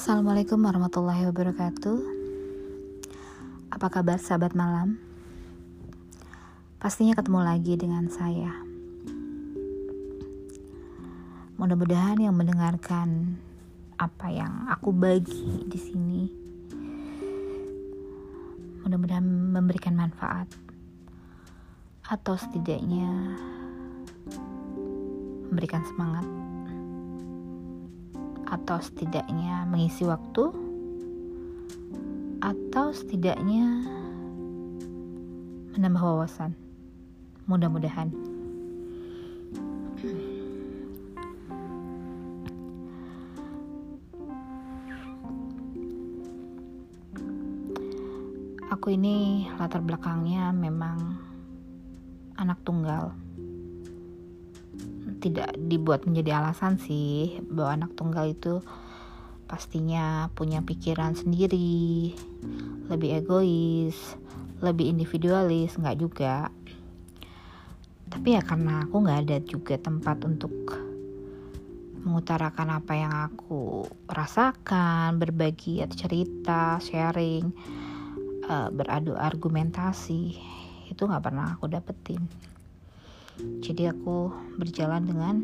Assalamualaikum warahmatullahi wabarakatuh. Apa kabar sahabat malam? Pastinya ketemu lagi dengan saya. Mudah-mudahan yang mendengarkan apa yang aku bagi di sini mudah-mudahan memberikan manfaat, atau setidaknya memberikan semangat, atau setidaknya mengisi waktu, atau setidaknya menambah wawasan. Mudah-mudahan. Aku ini latar belakangnya memang anak tunggal. Tidak dibuat menjadi alasan sih bahwa anak tunggal itu pastinya punya pikiran sendiri, lebih egois, lebih individualis. Enggak juga, tapi ya karena aku enggak ada juga tempat untuk mengutarakan apa yang aku rasakan, berbagi atau cerita, sharing, beradu argumentasi, itu enggak pernah aku dapetin. Jadi aku berjalan dengan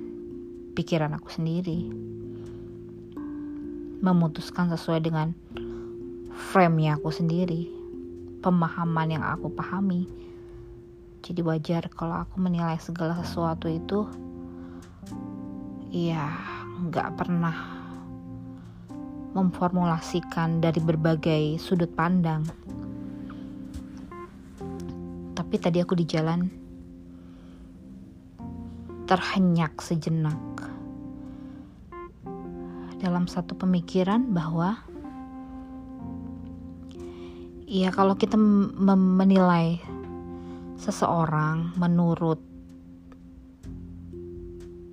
pikiran aku sendiri, memutuskan sesuai dengan frame-nya aku sendiri, pemahaman yang aku pahami. Jadi wajar kalau aku menilai segala sesuatu itu ya gak pernah memformulasikan dari berbagai sudut pandang. Tapi tadi aku di jalan terhenyak sejenak dalam satu pemikiran bahwa ya kalau kita menilai seseorang menurut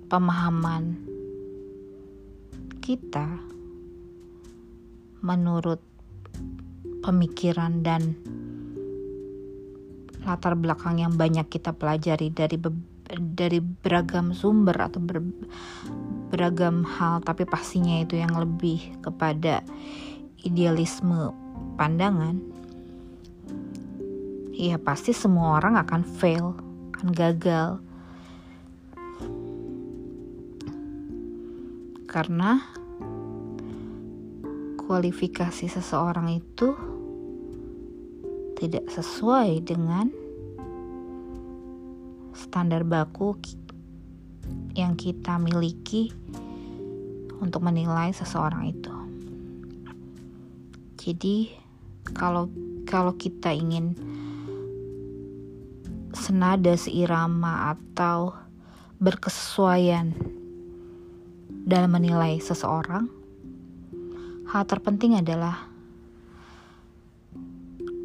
pemahaman kita, menurut pemikiran dan latar belakang yang banyak kita pelajari dari beragam sumber atau beragam hal, tapi pastinya itu yang lebih kepada idealisme pandangan, ya pasti semua orang akan fail, akan gagal, karena kualifikasi seseorang itu tidak sesuai dengan standar baku yang kita miliki untuk menilai seseorang itu. Jadi kalau kita ingin senada, seirama, atau berkesesuaian dalam menilai seseorang, hal terpenting adalah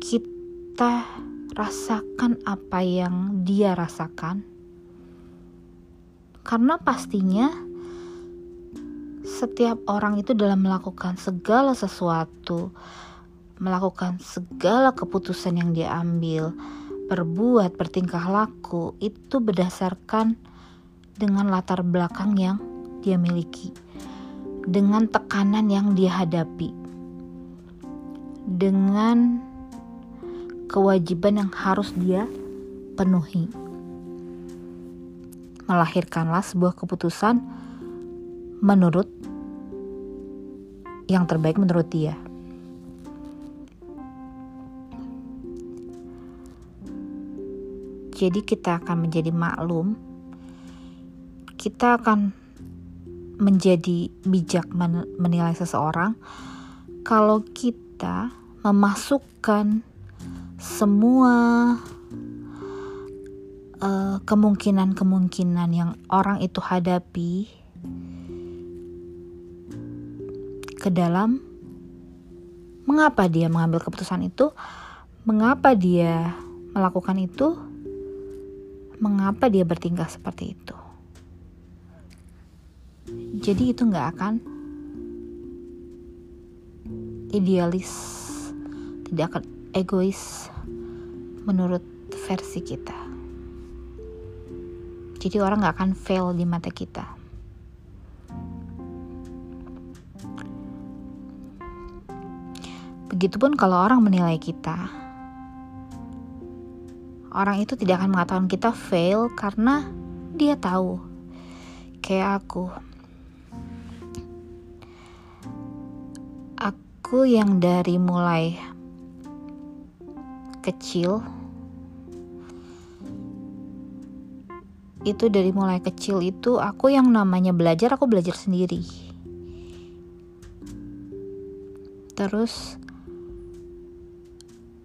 kita rasakan apa yang dia rasakan, karena pastinya setiap orang itu dalam melakukan segala sesuatu, melakukan segala keputusan yang dia ambil, berbuat, bertingkah laku, itu berdasarkan dengan latar belakang yang dia miliki, dengan tekanan yang dia hadapi, dengan kewajiban yang harus dia penuhi. Melahirkanlah sebuah keputusan menurut yang terbaik menurut dia. Jadi kita akan menjadi maklum, kita akan menjadi bijak menilai seseorang kalau kita memasukkan semua kemungkinan-kemungkinan yang orang itu hadapi ke dalam mengapa dia mengambil keputusan itu, mengapa dia melakukan itu, mengapa dia bertingkah seperti itu. Jadi itu gak akan idealis, tidak akan egois menurut versi kita. Jadi orang gak akan fail di mata kita. Begitupun kalau orang menilai kita. Orang itu tidak akan mengatakan kita fail karena dia tahu. Kayak aku yang dari mulai kecil, itu dari mulai kecil itu aku yang namanya belajar, aku belajar sendiri. Terus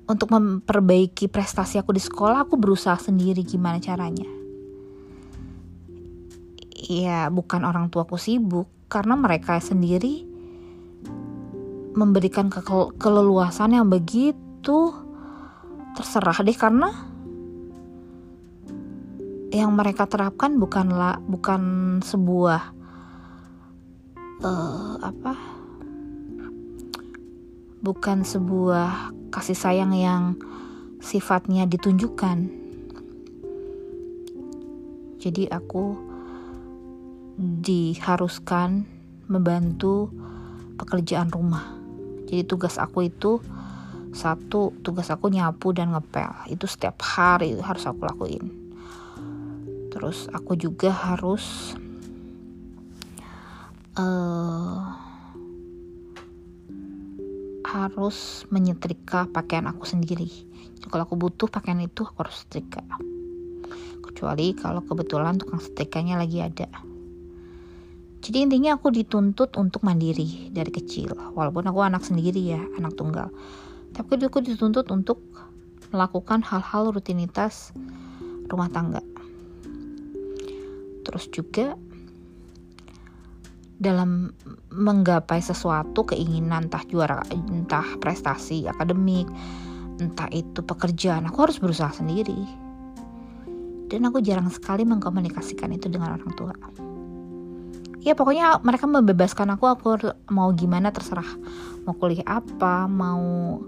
untuk memperbaiki prestasi aku di sekolah, aku berusaha sendiri gimana caranya. Ya, bukan orang tuaku sibuk, karena mereka sendiri memberikan keleluasan yang begitu terserah deh, karena yang mereka terapkan bukan sebuah bukan sebuah kasih sayang yang sifatnya ditunjukkan. Jadi aku diharuskan membantu pekerjaan rumah. Jadi tugas aku itu, satu, tugas aku nyapu dan ngepel. Itu setiap hari harus aku lakuin. Terus aku juga harus menyetrika pakaian aku sendiri. Jadi kalau aku butuh pakaian itu, aku harus setrika. Kecuali kalau kebetulan tukang setrikanya lagi ada. Jadi intinya aku dituntut untuk mandiri dari kecil. Walaupun aku anak sendiri ya, anak tunggal. Tapi aku dituntut untuk melakukan hal-hal rutinitas rumah tangga. Terus juga dalam menggapai sesuatu keinginan, entah juara, entah prestasi akademik, entah itu pekerjaan, aku harus berusaha sendiri. Dan aku jarang sekali mengkomunikasikan itu dengan orang tua. Ya pokoknya mereka membebaskan aku mau gimana terserah. Mau kuliah apa, mau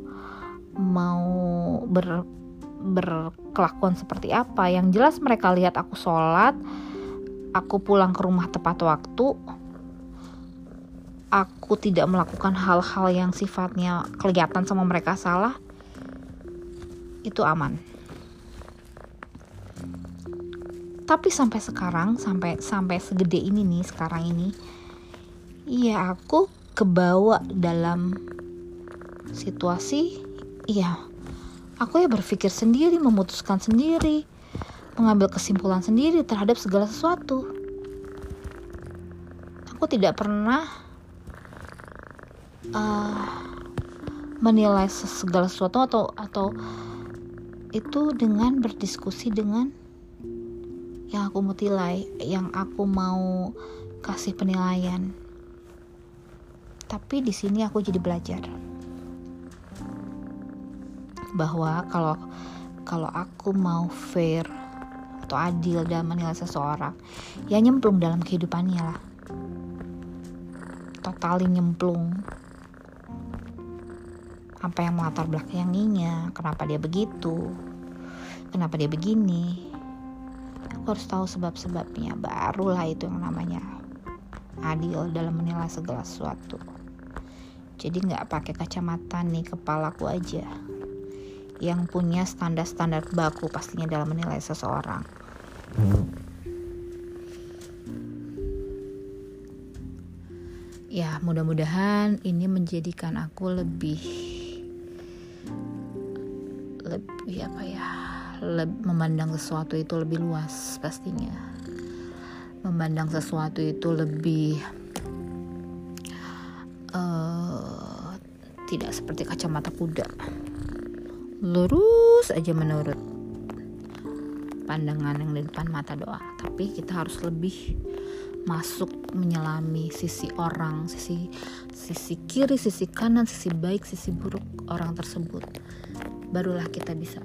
berkelakuan seperti apa. Yang jelas mereka lihat aku sholat, aku pulang ke rumah tepat waktu, aku tidak melakukan hal-hal yang sifatnya kelihatan sama mereka salah, itu aman. Tapi sampai sekarang, sampai segede ini nih sekarang ini, ya aku kebawa dalam situasi, ya aku ya berpikir sendiri, memutuskan sendiri, mengambil kesimpulan sendiri terhadap segala sesuatu. Aku tidak pernah menilai segala sesuatu atau itu dengan berdiskusi dengan yang aku mau nilai, yang aku mau kasih penilaian. Tapi di sini aku jadi belajar bahwa kalau aku mau fair atau adil dalam menilai seseorang, ya nyemplung dalam kehidupannya lah, totalin nyemplung, apa yang melatar belakanginya, kenapa dia begitu, kenapa dia begini, aku harus tahu sebab-sebabnya, barulah itu yang namanya adil dalam menilai segala sesuatu. Jadi nggak pakai kacamata nih kepalaku aja yang punya standar-standar baku pastinya dalam menilai seseorang. Ya, mudah-mudahan ini menjadikan aku lebih memandang sesuatu itu lebih luas pastinya. Memandang sesuatu itu lebih tidak seperti kacamata kuda. Lurus aja menurut pandangan yang di depan mata doa, tapi kita harus lebih masuk menyelami sisi orang, sisi kiri, sisi kanan, sisi baik, sisi buruk orang tersebut. Barulah kita bisa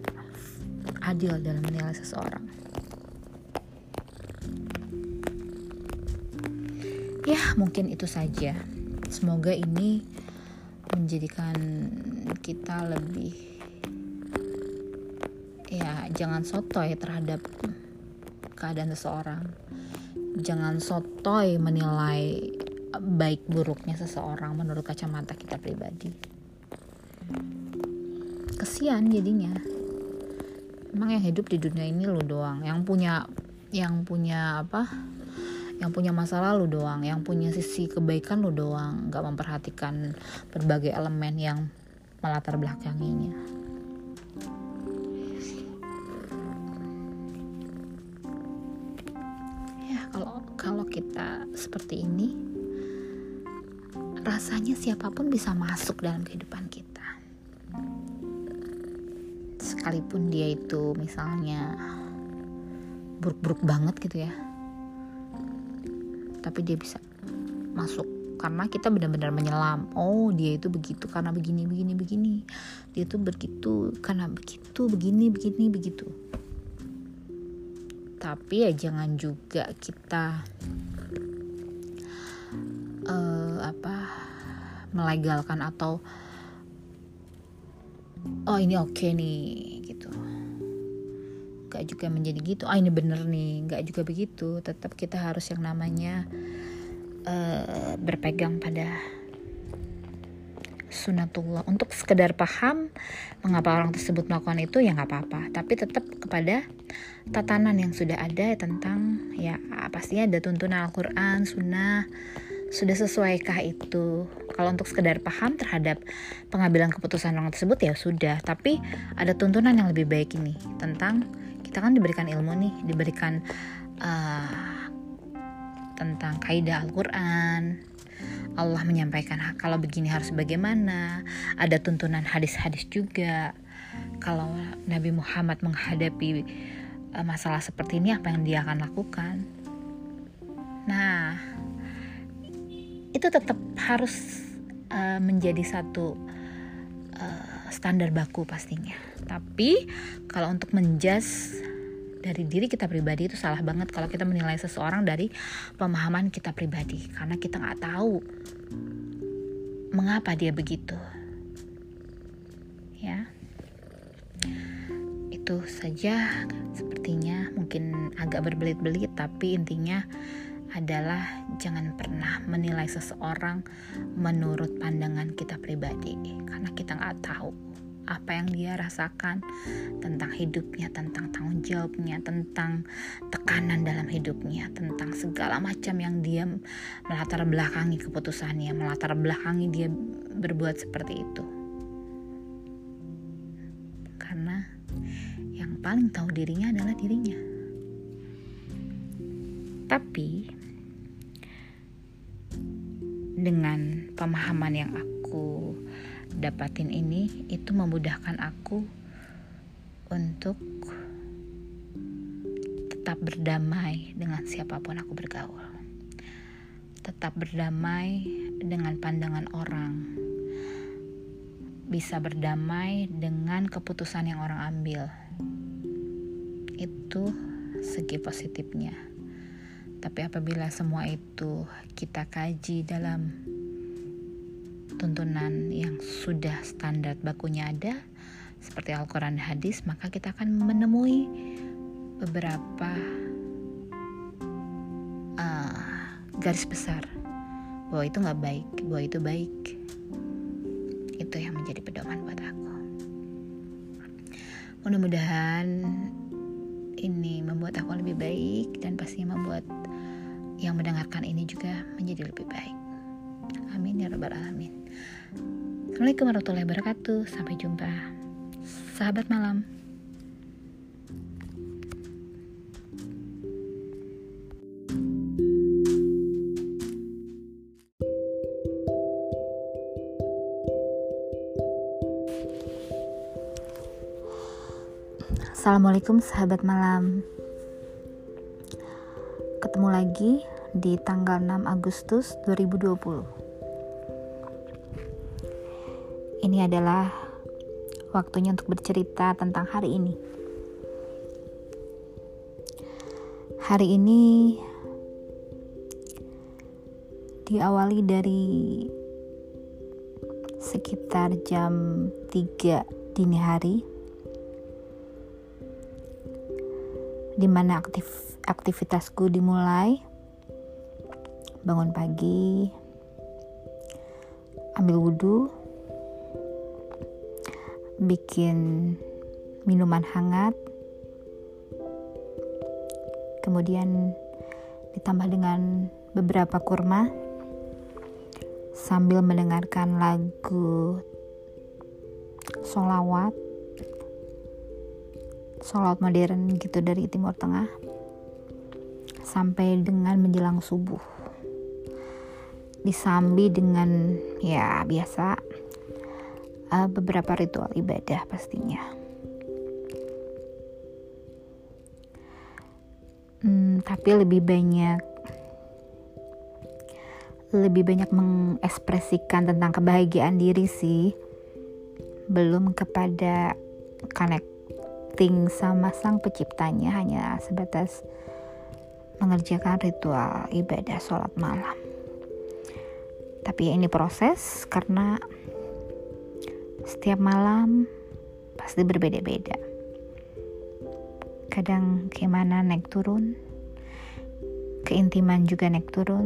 adil dalam menilai seseorang. Ya, mungkin itu saja. Semoga ini menjadikan kita lebih, ya, jangan sotoy terhadap keadaan seseorang. Jangan sotoy menilai baik buruknya seseorang menurut kacamata kita pribadi. Kesian jadinya. Emang yang hidup di dunia ini lu doang, yang punya apa? Yang punya masa lalu doang, yang punya sisi kebaikan lu doang, gak memperhatikan berbagai elemen yang melatar belakanginya. Ya, kalau kita seperti ini, rasanya siapapun bisa masuk dalam kehidupan kita. Sekalipun dia itu misalnya buruk-buruk banget gitu ya, tapi dia bisa masuk karena kita benar-benar menyelam. Oh, dia itu begitu karena begini. Dia itu begitu karena begitu, begini. Tapi ya jangan juga kita melegalkan atau oh ini oke nih gitu. Gak juga menjadi gitu, ah ini bener nih, gak juga begitu. Tetap kita harus yang namanya berpegang pada sunatullah. Untuk sekedar paham mengapa orang tersebut melakukan itu ya gak apa-apa, tapi tetap kepada tatanan yang sudah ada tentang ya pastinya ada tuntunan Al-Quran, sunnah. Sudah sesuaikah itu? Kalau untuk sekedar paham terhadap pengambilan keputusan orang tersebut ya sudah, tapi ada tuntunan yang lebih baik ini tentang kita kan diberikan ilmu nih, diberikan tentang kaidah Al-Quran. Allah menyampaikan kalau begini harus bagaimana. Ada tuntunan hadis-hadis juga. Kalau Nabi Muhammad menghadapi masalah seperti ini, apa yang dia akan lakukan? Nah, itu tetap harus menjadi satu standar baku pastinya. Tapi kalau untuk menjudge dari diri kita pribadi itu salah banget kalau kita menilai seseorang dari pemahaman kita pribadi, karena kita nggak tahu mengapa dia begitu. Ya, itu saja sepertinya, mungkin agak berbelit-belit, tapi intinya adalah jangan pernah menilai seseorang menurut pandangan kita pribadi, karena kita nggak tahu apa yang dia rasakan tentang hidupnya, tentang tanggung jawabnya, tentang tekanan dalam hidupnya, tentang segala macam yang dia melatar belakangi keputusannya, melatar belakangi dia berbuat seperti itu. Karena yang paling tahu dirinya adalah dirinya. Tapi dengan pemahaman yang aku dapatin ini, itu memudahkan aku untuk tetap berdamai dengan siapapun aku bergaul, tetap berdamai dengan pandangan orang, bisa berdamai dengan keputusan yang orang ambil. Itu segi positifnya. Tapi apabila semua itu kita kaji dalam tuntunan yang sudah standar bakunya ada, seperti Al-Quran dan hadis, maka kita akan menemui beberapa garis besar bahwa itu gak baik, bahwa itu baik. Itu yang menjadi pedoman buat aku. Mudah-mudahan ini membuat aku lebih baik, dan pastinya membuat yang mendengarkan ini juga menjadi lebih baik. Amin ya rabbal alamin. Assalamualaikum warahmatullahi wabarakatuh. Sampai jumpa, sahabat malam. Assalamualaikum sahabat malam. Ketemu lagi di tanggal 6 Agustus 2020. Ini adalah waktunya untuk bercerita tentang hari ini. Hari ini diawali dari sekitar jam 3 dini hari, di mana aktivitasku dimulai. Bangun pagi, ambil wudhu, bikin minuman hangat, kemudian ditambah dengan beberapa kurma, sambil mendengarkan lagu sholawat modern gitu dari Timur Tengah, sampai dengan menjelang subuh, disambi dengan ya biasa beberapa ritual ibadah pastinya. Tapi lebih banyak mengekspresikan tentang kebahagiaan diri sih, belum kepada connecting sama sang penciptanya, hanya sebatas mengerjakan ritual ibadah sholat malam. Tapi ya ini proses, karena setiap malam pasti berbeda-beda. Kadang gimana naik turun, keintiman juga naik turun.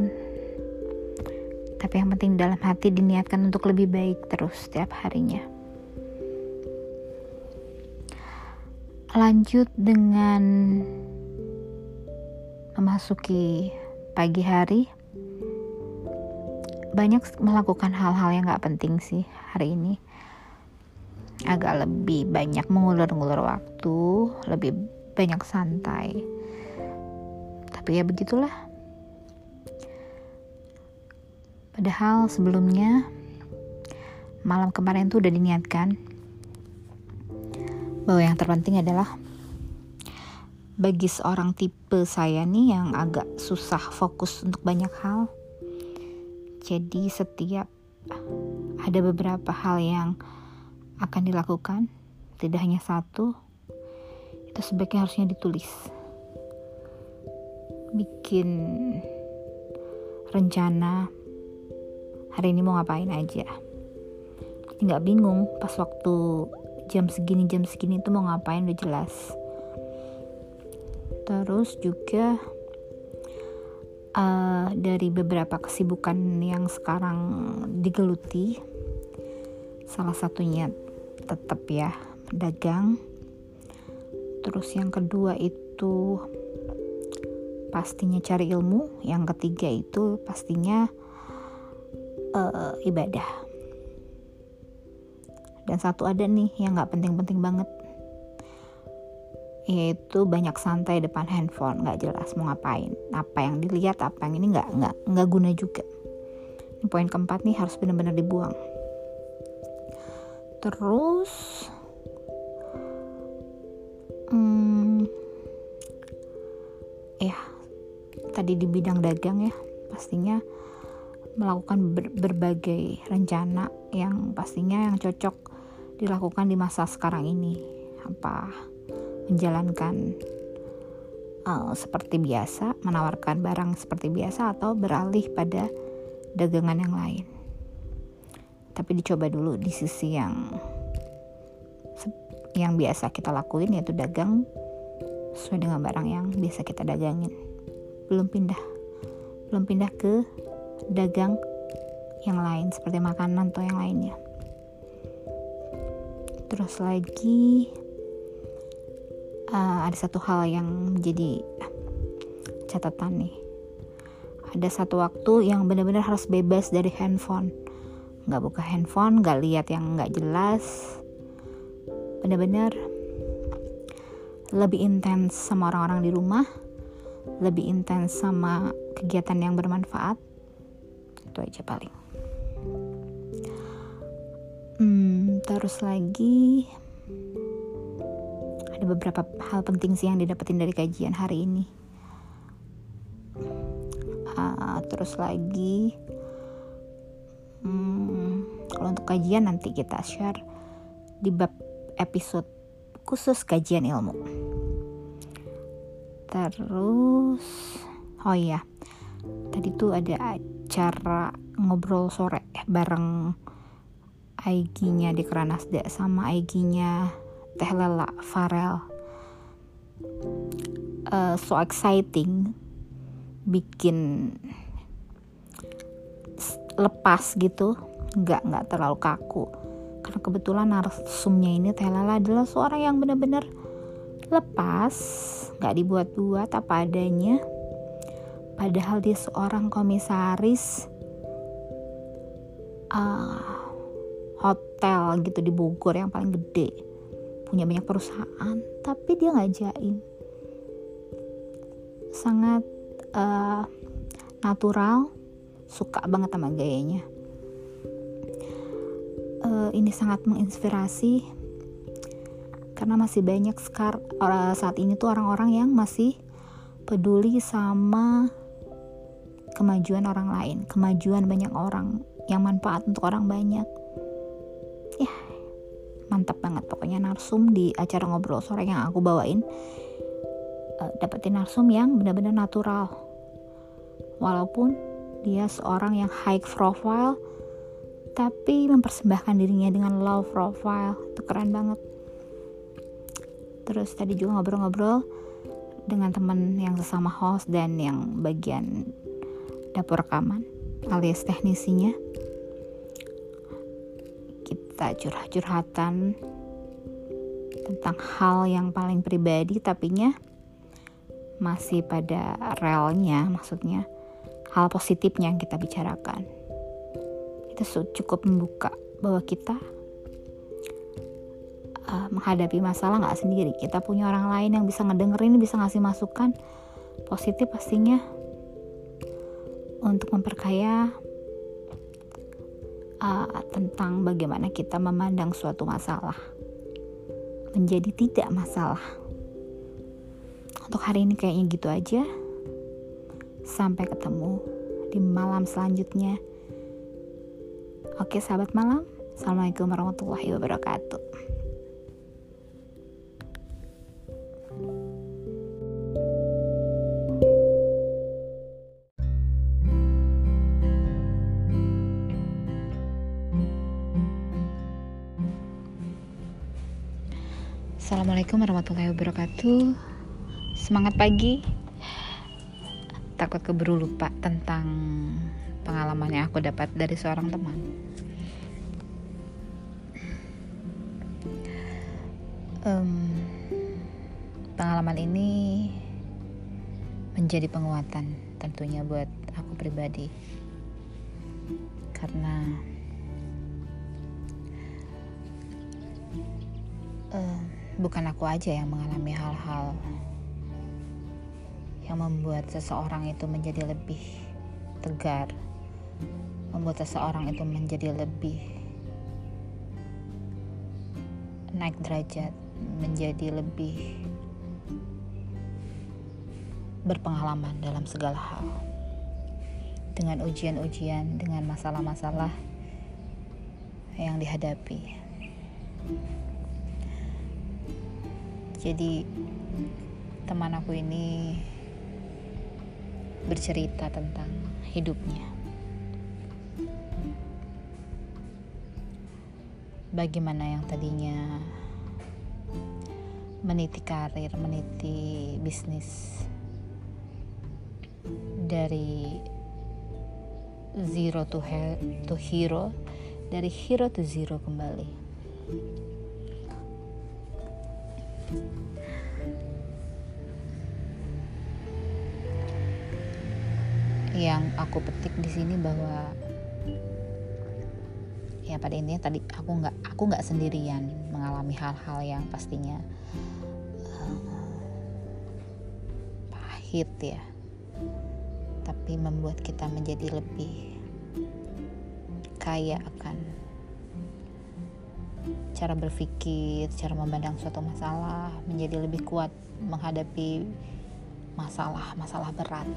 Tapi yang penting dalam hati diniatkan untuk lebih baik terus setiap harinya. Lanjut dengan memasuki pagi hari, banyak melakukan hal-hal yang gak penting sih hari ini. Agak lebih banyak mengulur-ngulur waktu, lebih banyak santai. Tapi ya begitulah. Padahal sebelumnya, malam kemarin tuh udah diniatkan bahwa yang terpenting adalah, bagi seorang tipe saya nih yang agak susah fokus untuk banyak hal, jadi setiap ada beberapa hal yang akan dilakukan, tidak hanya satu, itu sebaiknya harusnya ditulis. Bikin rencana hari ini mau ngapain aja, nggak bingung pas waktu jam segini itu mau ngapain, udah jelas. Terus juga dari beberapa kesibukan yang sekarang digeluti, salah satunya tetap ya dagang. Terus yang kedua itu pastinya cari ilmu. Yang ketiga itu pastinya ibadah. Dan satu ada nih yang gak penting-penting banget, yaitu banyak santai depan handphone, nggak jelas mau ngapain, apa yang dilihat, apa yang ini nggak guna juga. Ini poin keempat nih, harus benar-benar dibuang. Terus ya tadi di bidang dagang ya, pastinya melakukan berbagai rencana yang pastinya yang cocok dilakukan di masa sekarang ini. Apa menjalankan seperti biasa, menawarkan barang seperti biasa, atau beralih pada dagangan yang lain. Tapi dicoba dulu di sisi yang biasa kita lakuin, yaitu dagang sesuai dengan barang yang biasa kita dagangin. Belum pindah ke dagang yang lain seperti makanan atau yang lainnya. Terus lagi ada satu hal yang menjadi catatan nih. Ada satu waktu yang benar-benar harus bebas dari handphone. Gak buka handphone, gak lihat yang gak jelas. Benar-benar lebih intens sama orang-orang di rumah, lebih intens sama kegiatan yang bermanfaat. Itu aja paling. Terus lagi ada beberapa hal penting sih yang didapetin dari kajian hari ini. Terus lagi, kalau untuk kajian nanti kita share di bab episode khusus kajian ilmu. Terus, oh iya, tadi tuh ada acara ngobrol sore bareng IG-nya di Kranasda sama IG-nya Teh Lela Farel. So exciting, bikin lepas gitu, nggak terlalu kaku. karena kebetulan narsumnya ini Teh Lala adalah seorang yang benar-benar lepas, gak dibuat-buat, apa adanya. Padahal dia seorang komisaris hotel gitu di Bogor yang paling gede, punya banyak perusahaan, tapi dia gak jaim. Sangat natural, suka banget sama gayanya. Ini sangat menginspirasi karena masih banyak saat ini tuh orang-orang yang masih peduli sama kemajuan orang lain, kemajuan banyak orang, yang manfaat untuk orang banyak. Ya, mantap banget pokoknya narsum di acara ngobrol sore yang aku bawain. Dapetin narsum yang benar-benar natural, walaupun dia seorang yang high profile tapi mempersembahkan dirinya dengan low profile. Itu keren banget. Terus tadi juga ngobrol-ngobrol dengan teman yang sesama host dan yang bagian dapur rekaman alias teknisinya. Kita curhat-curhatan tentang hal yang paling pribadi, tapinya masih pada realnya, maksudnya hal positifnya yang kita bicarakan. Itu cukup membuka bahwa kita menghadapi masalah gak sendiri, kita punya orang lain yang bisa ngedengerin, bisa ngasih masukan positif pastinya untuk memperkaya tentang bagaimana kita memandang suatu masalah menjadi tidak masalah. Untuk hari ini kayaknya gitu aja. Sampai ketemu di malam selanjutnya. Oke sahabat malam, Assalamualaikum warahmatullahi wabarakatuh. Assalamualaikum warahmatullahi wabarakatuh. Semangat pagi. Takut keburu lupa tentang pengalaman yang aku dapat dari seorang teman. Pengalaman ini menjadi penguatan tentunya buat aku pribadi, karena bukan aku aja yang mengalami hal-hal yang membuat seseorang itu menjadi lebih tegar, membuat seseorang itu menjadi lebih naik derajat, menjadi lebih berpengalaman dalam segala hal, dengan ujian-ujian, dengan masalah-masalah yang dihadapi. Jadi teman aku ini bercerita tentang hidupnya, bagaimana yang tadinya meniti karir, meniti bisnis dari zero to hero, dari hero to zero kembali. Yang aku petik di sini bahwa ya pada intinya tadi aku nggak sendirian mengalami hal-hal yang pastinya pahit ya, tapi membuat kita menjadi lebih kaya akan cara berpikir, cara memandang suatu masalah, menjadi lebih kuat menghadapi masalah-masalah berat.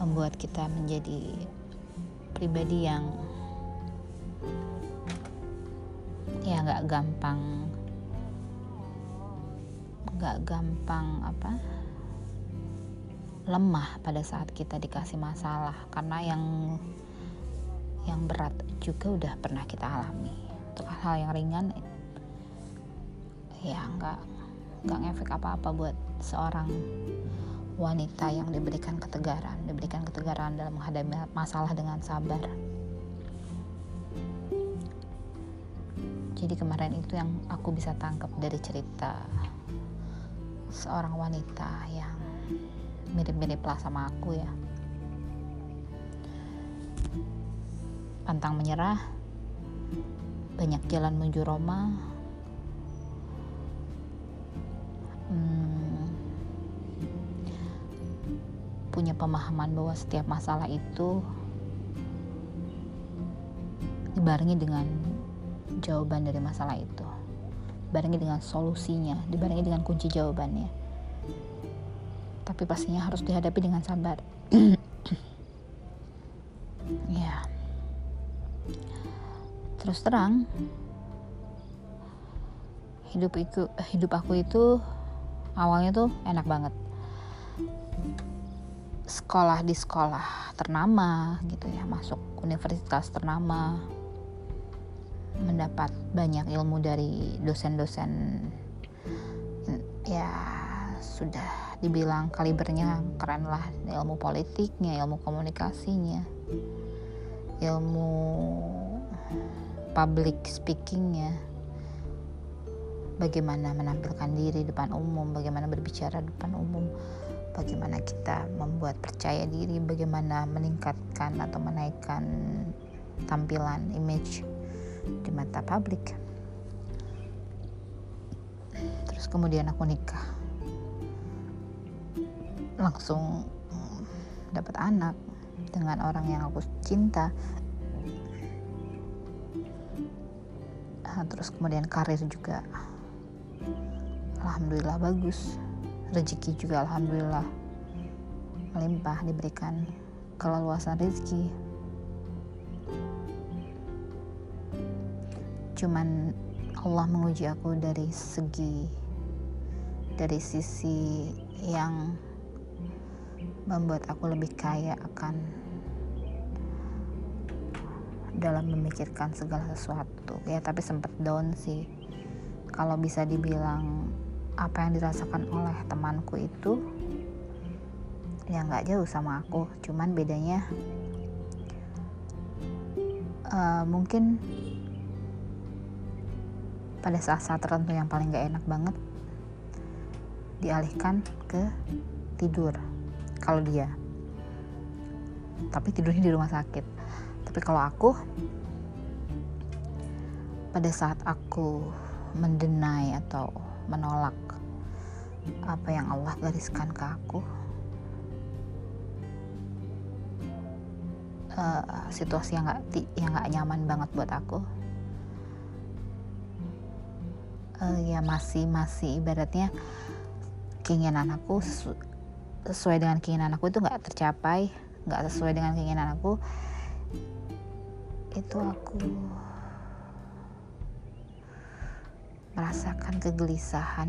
Membuat kita menjadi pribadi yang ya nggak gampang lemah pada saat kita dikasih masalah, karena yang berat juga udah pernah kita alami. Untuk hal-hal yang ringan ya nggak ngefek apa-apa buat seorang wanita yang diberikan ketegaran dalam menghadapi masalah dengan sabar. Jadi kemarin itu yang aku bisa tangkap dari cerita seorang wanita yang mirip-mirip lah sama aku ya, pantang menyerah, banyak jalan menuju Roma, punya pemahaman bahwa setiap masalah itu dibarengi dengan jawaban dari masalah itu, dibarengi dengan solusinya, dibarengi dengan kunci jawabannya, tapi pastinya harus dihadapi dengan sabar. Ya, terus terang hidup aku itu awalnya tuh enak banget, sekolah di sekolah ternama gitu ya, masuk universitas ternama, mendapat banyak ilmu dari dosen-dosen ya sudah dibilang kalibernya keren lah, ilmu politiknya, ilmu komunikasinya, ilmu public speakingnya, bagaimana menampilkan diri depan umum, bagaimana berbicara depan umum, bagaimana kita membuat percaya diri, bagaimana meningkatkan atau menaikkan tampilan, image di mata publik. Terus kemudian aku nikah, langsung dapat anak dengan orang yang aku cinta. Terus kemudian karir juga alhamdulillah bagus, rezeki juga alhamdulillah melimpah, diberikan keleluasan rezeki. Cuman Allah menguji aku dari sisi yang membuat aku lebih kaya akan dalam memikirkan segala sesuatu ya, tapi sempat down sih. Kalau bisa dibilang apa yang dirasakan oleh temanku itu ya nggak jauh sama aku, cuman bedanya mungkin pada saat-saat tertentu yang paling nggak enak banget dialihkan ke tidur kalau dia, tapi tidurnya di rumah sakit. Tapi kalau aku, pada saat aku mendenai atau menolak apa yang Allah gariskan ke aku, situasi yang gak nyaman banget buat aku, ya masih ibaratnya keinginan aku sesuai dengan keinginan aku itu gak tercapai, gak sesuai dengan keinginan aku itu aku merasakan kegelisahan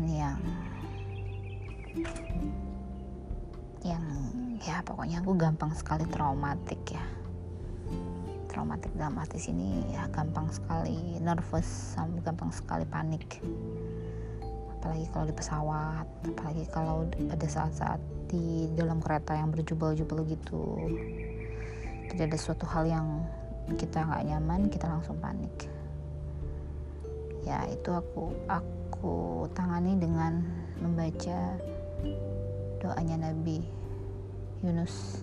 yang ya pokoknya aku gampang sekali traumatik dalam arti sini ya, gampang sekali nervous, gampang sekali panik, apalagi kalau di pesawat, apalagi kalau pada saat-saat di dalam kereta yang berjubel-jubel gitu, jadi ada suatu hal yang kita nggak nyaman, kita langsung panik. Ya itu aku tangani dengan membaca doanya Nabi Yunus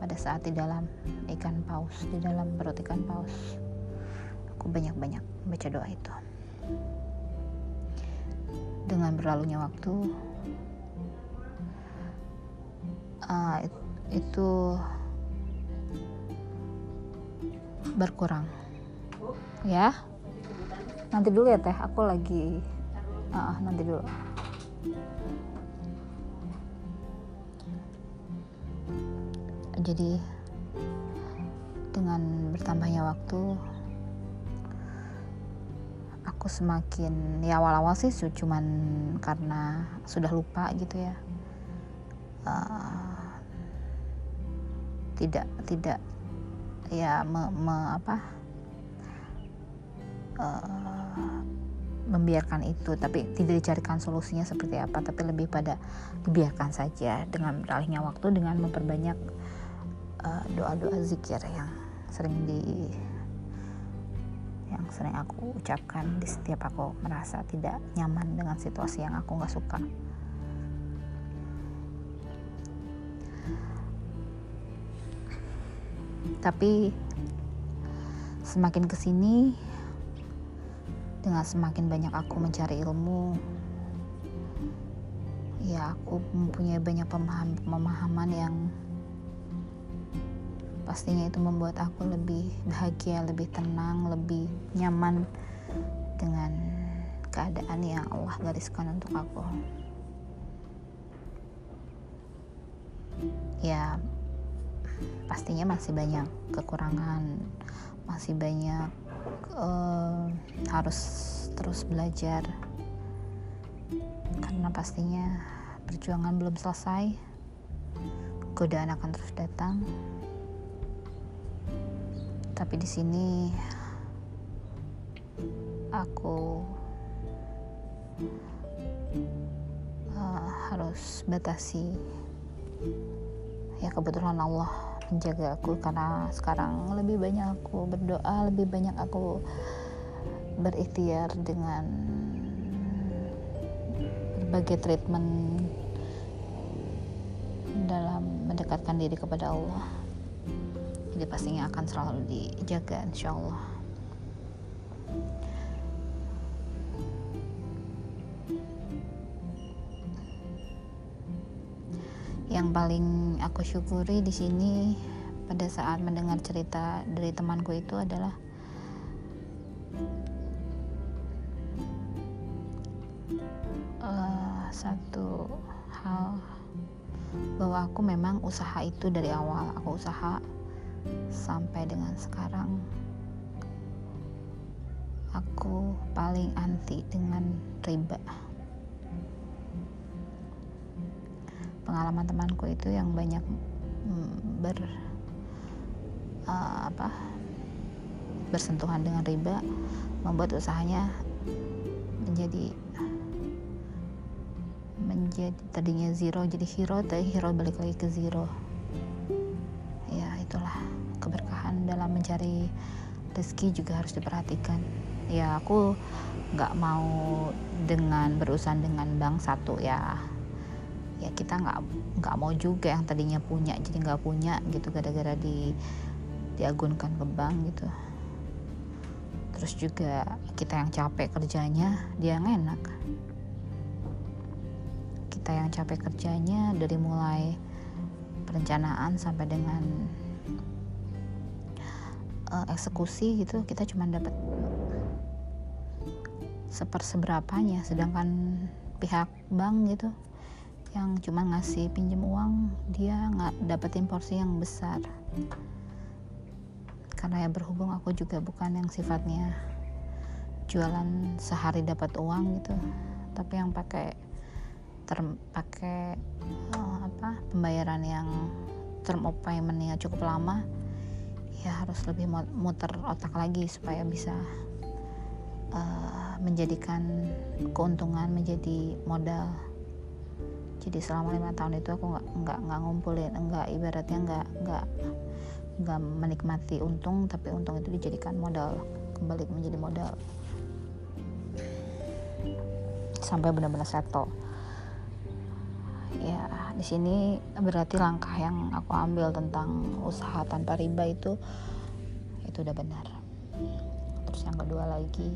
pada saat di dalam ikan paus, di dalam perut ikan paus. Aku banyak-banyak baca doa itu. Dengan berlalunya waktu itu berkurang ya. Nanti dulu ya teh, aku lagi nanti dulu. Jadi dengan bertambahnya waktu aku semakin, ya awal-awal sih cuman karena sudah lupa gitu ya, tidak ya membiarkan itu, tapi tidak dicarikan solusinya seperti apa, tapi lebih pada dibiarkan saja dengan beralihnya waktu, dengan memperbanyak doa-doa zikir yang sering aku ucapkan di setiap aku merasa tidak nyaman dengan situasi yang aku gak suka. Tapi semakin kesini, dengan semakin banyak aku mencari ilmu, ya aku mempunyai banyak pemahaman yang pastinya itu membuat aku lebih bahagia, lebih tenang, lebih nyaman dengan keadaan yang Allah gariskan untuk aku. Ya, pastinya masih banyak kekurangan, masih banyak harus terus belajar, karena pastinya perjuangan belum selesai, godaan akan terus datang. Tapi di sini aku harus batasi. Ya, kebetulan Allah menjaga aku, karena sekarang lebih banyak aku berdoa, lebih banyak aku berikhtiar dengan berbagai treatment dalam mendekatkan diri kepada Allah. Jadi pastinya akan selalu dijaga, insya Allah. Yang paling aku syukuri di sini pada saat mendengar cerita dari temanku itu adalah satu hal, bahwa aku memang usaha itu dari awal, aku usaha sampai dengan sekarang. Aku paling anti dengan riba. Pengalaman temanku itu yang banyak bersentuhan dengan riba membuat usahanya menjadi tadinya zero jadi hero, tapi hero balik lagi ke zero. Ya, itulah keberkahan dalam mencari rezeki juga harus diperhatikan. Ya, aku nggak mau dengan berurusan dengan bank satu, ya kita nggak mau juga yang tadinya punya jadi nggak punya gitu, gara-gara diagunkan ke bank gitu. Terus juga kita yang capek kerjanya, dia yang enak. Kita yang capek kerjanya dari mulai perencanaan sampai dengan eksekusi gitu, kita cuma dapat seberapanya, sedangkan pihak bank gitu yang cuma ngasih pinjam uang, dia nggak dapetin porsi yang besar. Karena ya berhubung aku juga bukan yang sifatnya jualan sehari dapat uang gitu, tapi yang pakai pembayaran yang term of payment-nya cukup lama, ya harus lebih muter otak lagi supaya bisa menjadikan keuntungan menjadi modal. Jadi selama 5 tahun itu aku nggak ngumpulin, ibaratnya nggak menikmati untung, tapi untung itu dijadikan modal, kembali menjadi modal sampai benar-benar settle. Ya, di sini berarti langkah yang aku ambil tentang usaha tanpa riba itu udah benar. Terus yang kedua lagi,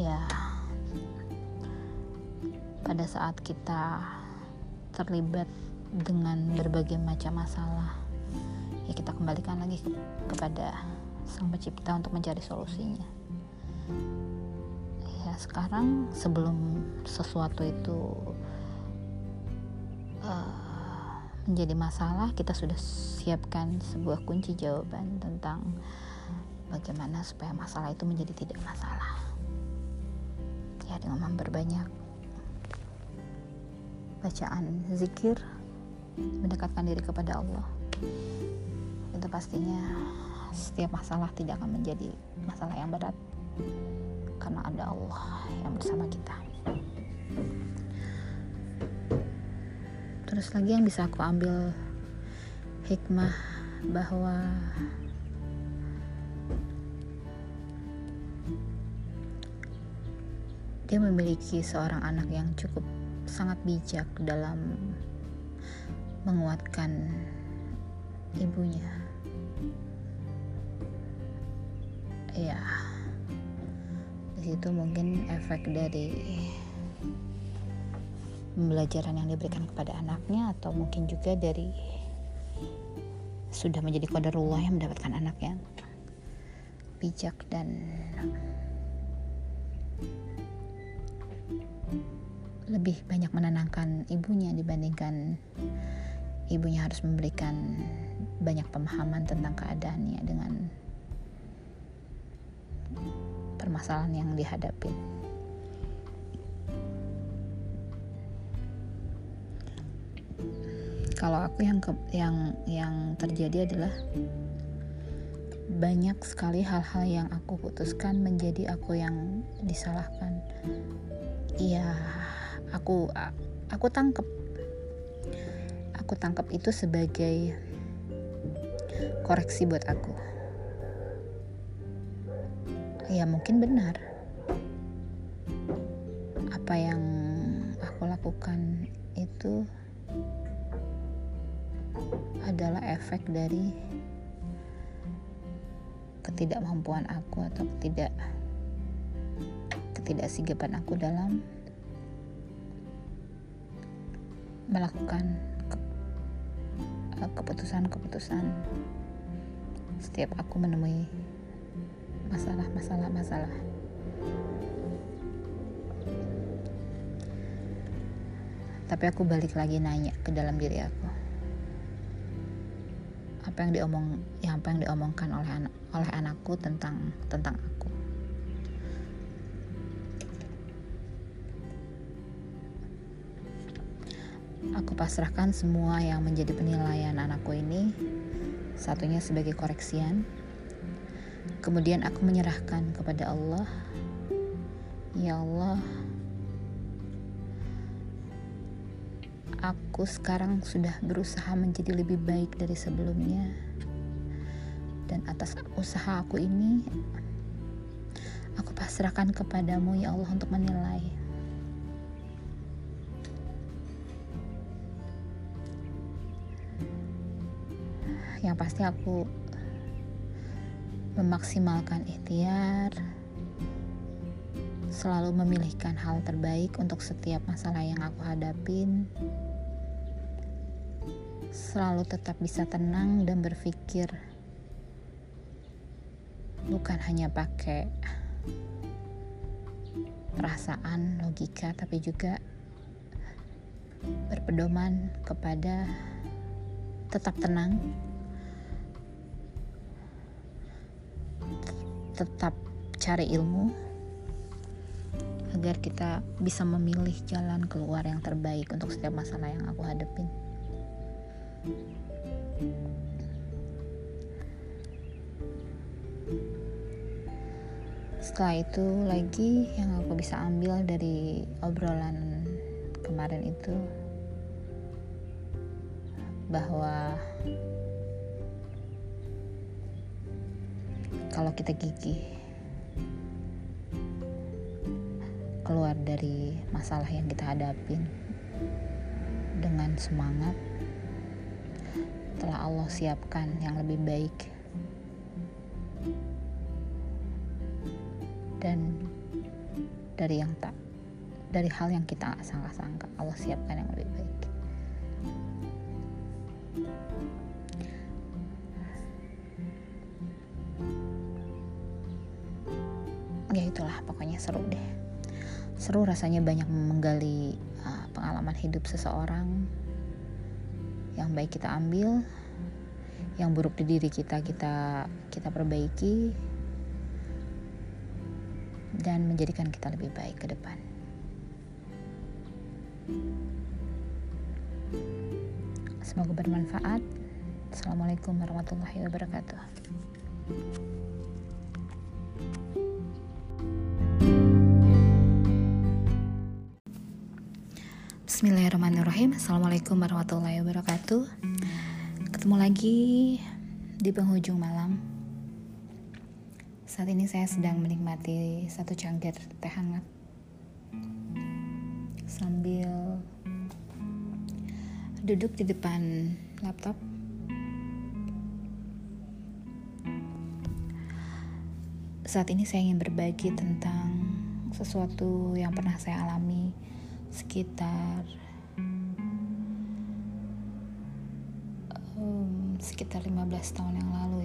ya, pada saat kita terlibat dengan berbagai macam masalah, ya kita kembalikan lagi kepada Sang Pencipta untuk mencari solusinya. Ya, sekarang sebelum sesuatu itu menjadi masalah, kita sudah siapkan sebuah kunci jawaban tentang bagaimana supaya masalah itu menjadi tidak masalah. Ya, dengan memperbanyak bacaan zikir, mendekatkan diri kepada Allah. itu pastinya setiap masalah tidak akan menjadi masalah yang berat karena ada Allah yang bersama kita. Terus lagi yang bisa aku ambil hikmah bahwa dia memiliki seorang anak yang cukup sangat bijak dalam menguatkan ibunya. Ya, di situ mungkin efek dari pembelajaran yang diberikan kepada anaknya, atau mungkin juga dari sudah menjadi qadarullah yang mendapatkan anak yang bijak dan lebih banyak menenangkan ibunya dibandingkan ibunya harus memberikan banyak pemahaman tentang keadaannya dengan permasalahan yang dihadapi. Kalau aku yang terjadi adalah banyak sekali hal-hal yang aku putuskan menjadi aku yang disalahkan. Iya, aku tangkap itu sebagai koreksi buat aku. Ya mungkin benar apa yang aku lakukan itu adalah efek dari ketidakmampuan aku atau ketidaksigapan aku dalam melakukan keputusan-keputusan setiap aku menemui masalah. Tapi aku balik lagi nanya ke dalam diri aku. Apa yang diomongkan oleh anakku tentang aku. Aku pasrahkan semua yang menjadi penilaian anakku ini, satunya sebagai koreksian. Kemudian aku menyerahkan kepada Allah. Ya Allah, aku sekarang sudah berusaha menjadi lebih baik dari sebelumnya, dan atas usaha aku ini aku pasrahkan kepadamu ya Allah untuk menilai. Yang pasti aku memaksimalkan ikhtiar, selalu memilihkan hal terbaik untuk setiap masalah yang aku hadapin, selalu tetap bisa tenang dan berpikir bukan hanya pakai perasaan, logika, tapi juga berpedoman kepada tetap tenang, tetap cari ilmu agar kita bisa memilih jalan keluar yang terbaik untuk setiap masalah yang aku hadapin. Setelah itu lagi yang aku bisa ambil dari obrolan kemarin itu bahwa kalau kita gigih keluar dari masalah yang kita hadapin dengan semangat, telah Allah siapkan yang lebih baik. Dan dari hal yang kita gak sangka-sangka, Allah siapkan yang lebih baik. Ya itulah, pokoknya seru deh. Seru rasanya banyak menggali pengalaman hidup seseorang. Yang baik kita ambil, yang buruk di diri kita perbaiki dan menjadikan kita lebih baik ke depan. Semoga bermanfaat. Assalamualaikum warahmatullahi wabarakatuh. Bismillahirrahmanirrahim. Assalamualaikum warahmatullahi wabarakatuh. Ketemu lagi di penghujung malam. Saat ini saya sedang menikmati satu cangkir teh hangat sambil duduk di depan laptop. Saat ini saya ingin berbagi tentang sesuatu yang pernah saya alami sekitar 15 tahun yang lalu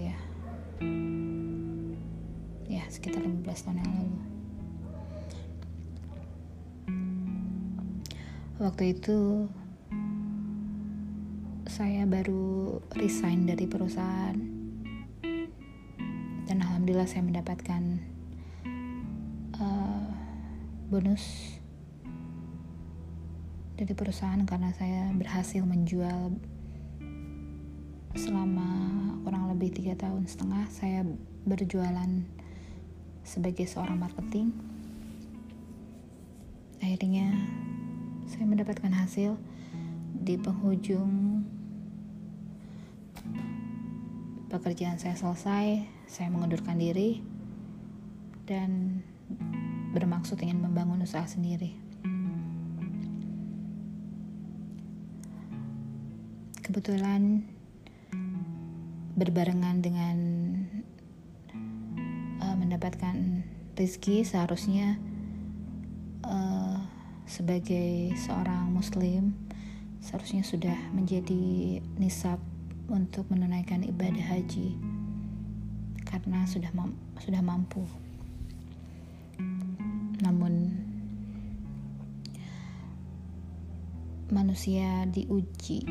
ya sekitar 15 tahun yang lalu. Waktu itu saya baru resign dari perusahaan dan alhamdulillah saya mendapatkan bonus dari perusahaan karena saya berhasil menjual selama kurang lebih 3,5 tahun saya berjualan sebagai seorang marketing. Akhirnya saya mendapatkan hasil di penghujung pekerjaan saya selesai, saya mengundurkan diri dan bermaksud ingin membangun usaha sendiri. Kebetulan berbarengan dengan mendapatkan rezeki, seharusnya sebagai seorang muslim seharusnya sudah menjadi nisab untuk menunaikan ibadah haji karena sudah mampu. Namun manusia diuji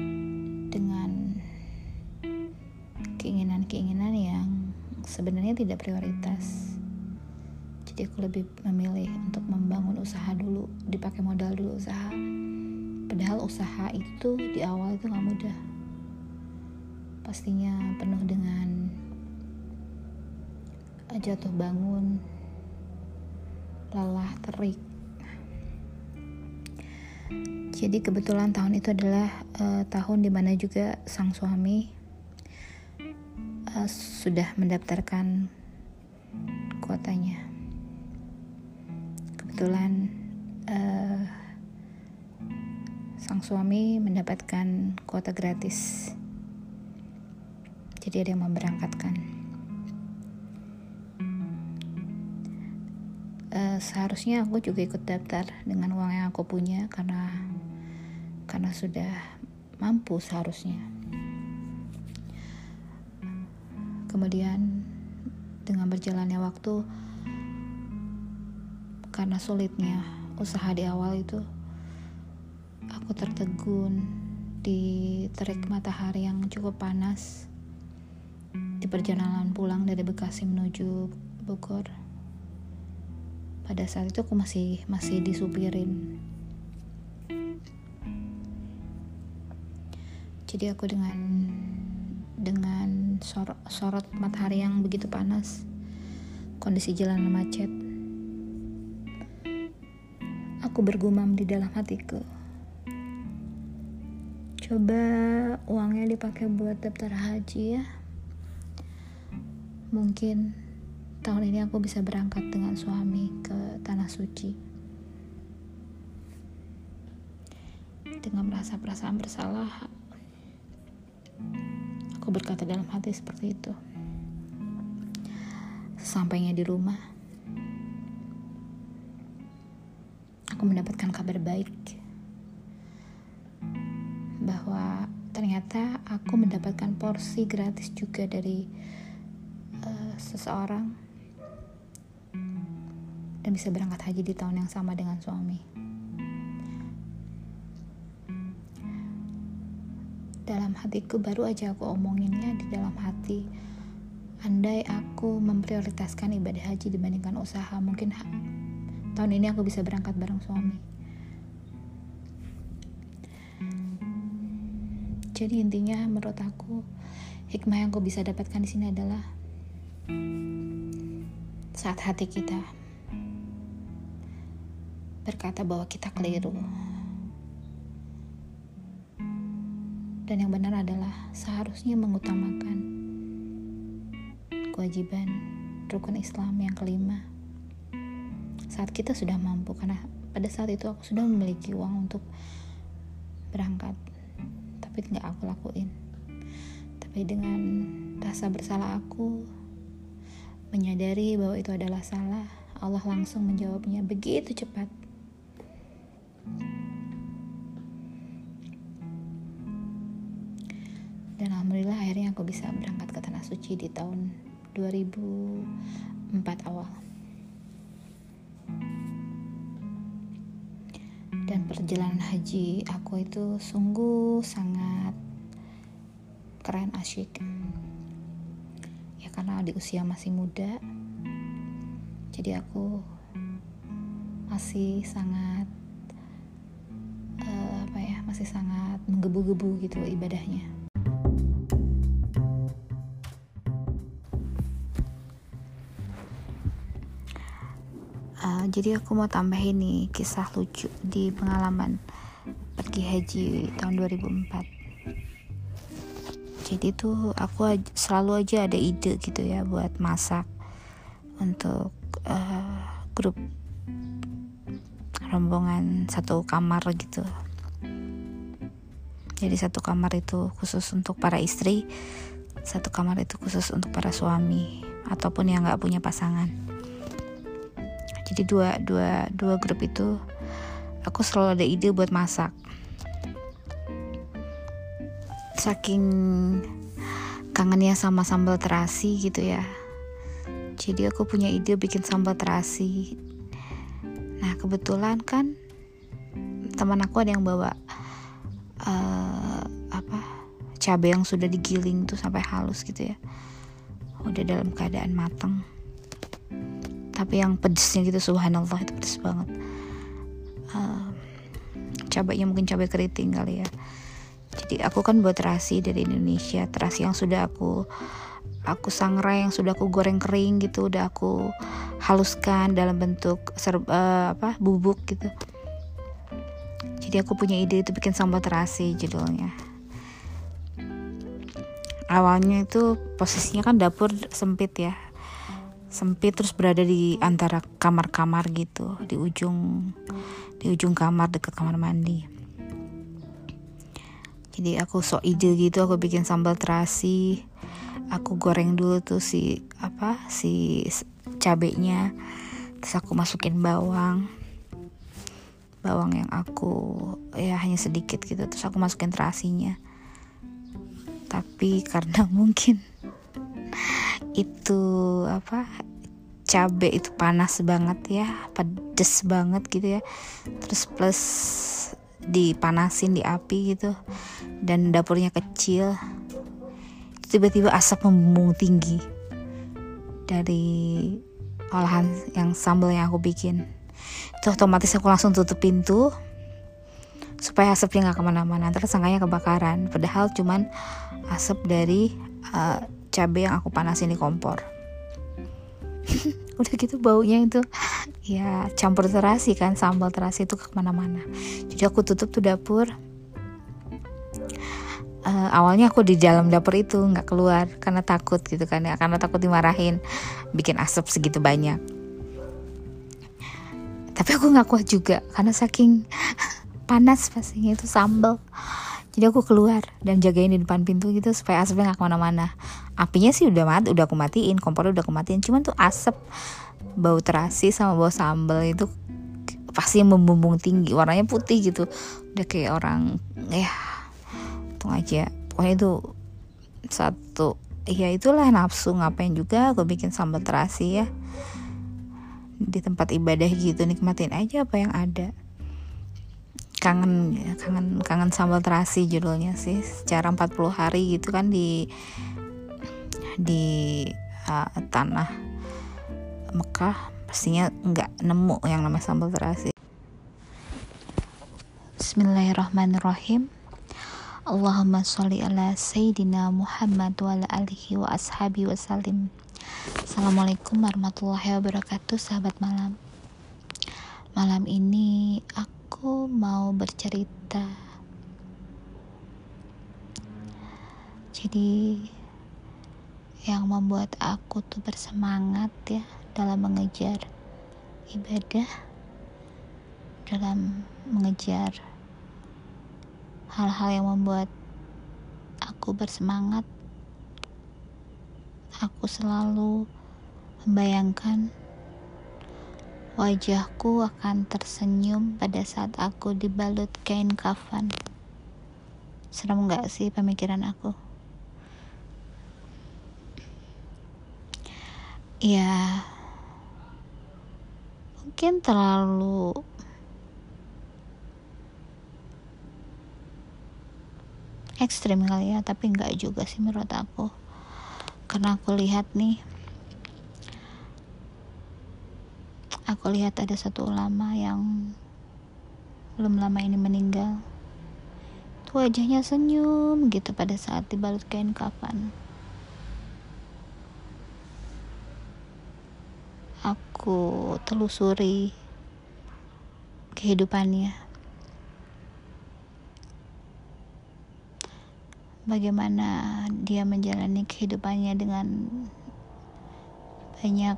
dengan keinginan-keinginan yang sebenarnya tidak prioritas. Jadi aku lebih memilih untuk membangun usaha dulu, dipakai modal dulu usaha. Padahal usaha itu di awal itu gak mudah. Pastinya penuh dengan jatuh bangun, lelah, terik. Jadi kebetulan tahun itu adalah tahun dimana juga sang suami sudah mendaftarkan kuotanya. Kebetulan sang suami mendapatkan kuota gratis. Jadi ada yang memberangkatkan. Seharusnya aku juga ikut daftar dengan uang yang aku punya karena sudah mampu seharusnya. Kemudian dengan berjalannya waktu, karena sulitnya usaha di awal itu, aku tertegun di terik matahari yang cukup panas di perjalanan pulang dari Bekasi menuju Bogor. Pada saat itu aku masih disupirin. Jadi aku dengan sorot matahari yang begitu panas, kondisi jalan macet, aku bergumam di dalam hatiku, coba uangnya dipakai buat daftar haji ya, mungkin tahun ini aku bisa berangkat dengan suami ke Tanah Suci. Dengan merasa perasaan bersalah, aku berkata dalam hati seperti itu. Sesampainya di rumah, aku mendapatkan kabar baik bahwa ternyata aku mendapatkan porsi gratis juga dari seseorang dan bisa berangkat haji di tahun yang sama dengan suami. Dalam hatiku baru aja aku omonginnya di dalam hati, andai aku memprioritaskan ibadah haji dibandingkan usaha, mungkin tahun ini aku bisa berangkat bareng suami. Jadi intinya menurut aku hikmah yang aku bisa dapatkan di sini adalah saat hati kita berkata bahwa kita keliru, dan yang benar adalah seharusnya mengutamakan kewajiban rukun Islam yang kelima saat kita sudah mampu. Karena pada saat itu aku sudah memiliki uang untuk berangkat, tapi nggak aku lakuin. Tapi dengan rasa bersalah aku menyadari bahwa itu adalah salah, Allah langsung menjawabnya begitu cepat. Dan alhamdulillah akhirnya aku bisa berangkat ke Tanah Suci di tahun 2004 awal. Dan perjalanan haji aku itu sungguh sangat keren, asyik. Ya karena di usia masih muda, jadi aku masih sangat masih sangat menggebu-gebu gitu ibadahnya. Jadi aku mau tambahin nih kisah lucu di pengalaman pergi haji tahun 2004. Jadi tuh aku selalu aja ada ide gitu ya buat masak untuk grup rombongan satu kamar gitu. Jadi satu kamar itu khusus untuk para istri, satu kamar itu khusus untuk para suami ataupun yang nggak punya pasangan. Jadi dua grup itu aku selalu ada ide buat masak. Saking kangennya sama sambal terasi gitu ya. Jadi aku punya ide bikin sambal terasi. Nah kebetulan kan teman aku ada yang bawa cabai yang sudah digiling tuh sampai halus gitu ya. Udah dalam keadaan matang. Tapi yang pedesnya gitu, subhanallah itu pedes banget. Cabainya mungkin cabai keriting kali ya. Jadi aku kan buat terasi dari Indonesia, terasi yang sudah aku sangrai, yang sudah aku goreng kering gitu, udah aku haluskan dalam bentuk bubuk gitu. Jadi aku punya ide itu bikin sambal terasi judulnya. Awalnya itu posisinya kan dapur sempit ya. Sempit terus berada di antara kamar-kamar gitu, di ujung kamar dekat kamar mandi. Jadi aku sok ide gitu, aku bikin sambal terasi. Aku goreng dulu tuh si cabenya, terus aku masukin bawang yang aku hanya sedikit gitu, terus aku masukin terasinya. Tapi karena mungkin itu cabai itu panas banget ya, pedes banget gitu ya, terus plus dipanasin di api gitu, dan dapurnya kecil, tiba-tiba asap membumbung tinggi dari olahan yang sambal yang aku bikin itu. Otomatis aku langsung tutup pintu supaya asapnya nggak kemana-mana, terus sangkanya kebakaran, padahal cuman asap dari cabai yang aku panasin di kompor. Udah gitu baunya itu ya campur terasi kan, sambal terasi itu kemana-mana. Jadi aku tutup tuh dapur. Awalnya aku di dalam dapur itu nggak keluar karena takut gitu kan ya, karena takut dimarahin bikin asap segitu banyak. Tapi aku nggak kuat juga karena saking panas pastinya itu sambal. Jadi aku keluar dan jagain di depan pintu gitu supaya asapnya nggak kemana-mana. Apinya sih udah aku matiin, kompornya udah aku matiin. Cuman tuh asap bau terasi sama bau sambal itu pasti membumbung tinggi, warnanya putih gitu. Udah kayak orang untung aja. Pokoknya itu satu, ya itulah nafsu, ngapain juga aku bikin sambal terasi ya. Di tempat ibadah gitu, nikmatin aja apa yang ada. Kangen sambal terasi judulnya sih. Secara 40 hari gitu kan di tanah Mekah pastinya nggak nemu yang namanya sambal terasi. Bismillahirrahmanirrahim. Allahumma sholli ala sayyidina Muhammad wa ala alihi wa ashabihi wa sallim. Assalamualaikum warahmatullahi wabarakatuh, sahabat malam. Malam ini aku mau bercerita. Jadi yang membuat aku tuh bersemangat ya dalam mengejar ibadah, dalam mengejar hal-hal yang membuat aku bersemangat. Aku selalu membayangkan wajahku akan tersenyum pada saat aku dibalut kain kafan. Serem gak sih pemikiran aku? Ya, mungkin terlalu ekstrim kali ya, tapi enggak juga sih menurut aku, karena aku lihat ada satu ulama yang belum lama ini meninggal, tuh wajahnya senyum gitu pada saat dibalut kain kafan. Aku telusuri kehidupannya, bagaimana dia menjalani kehidupannya dengan banyak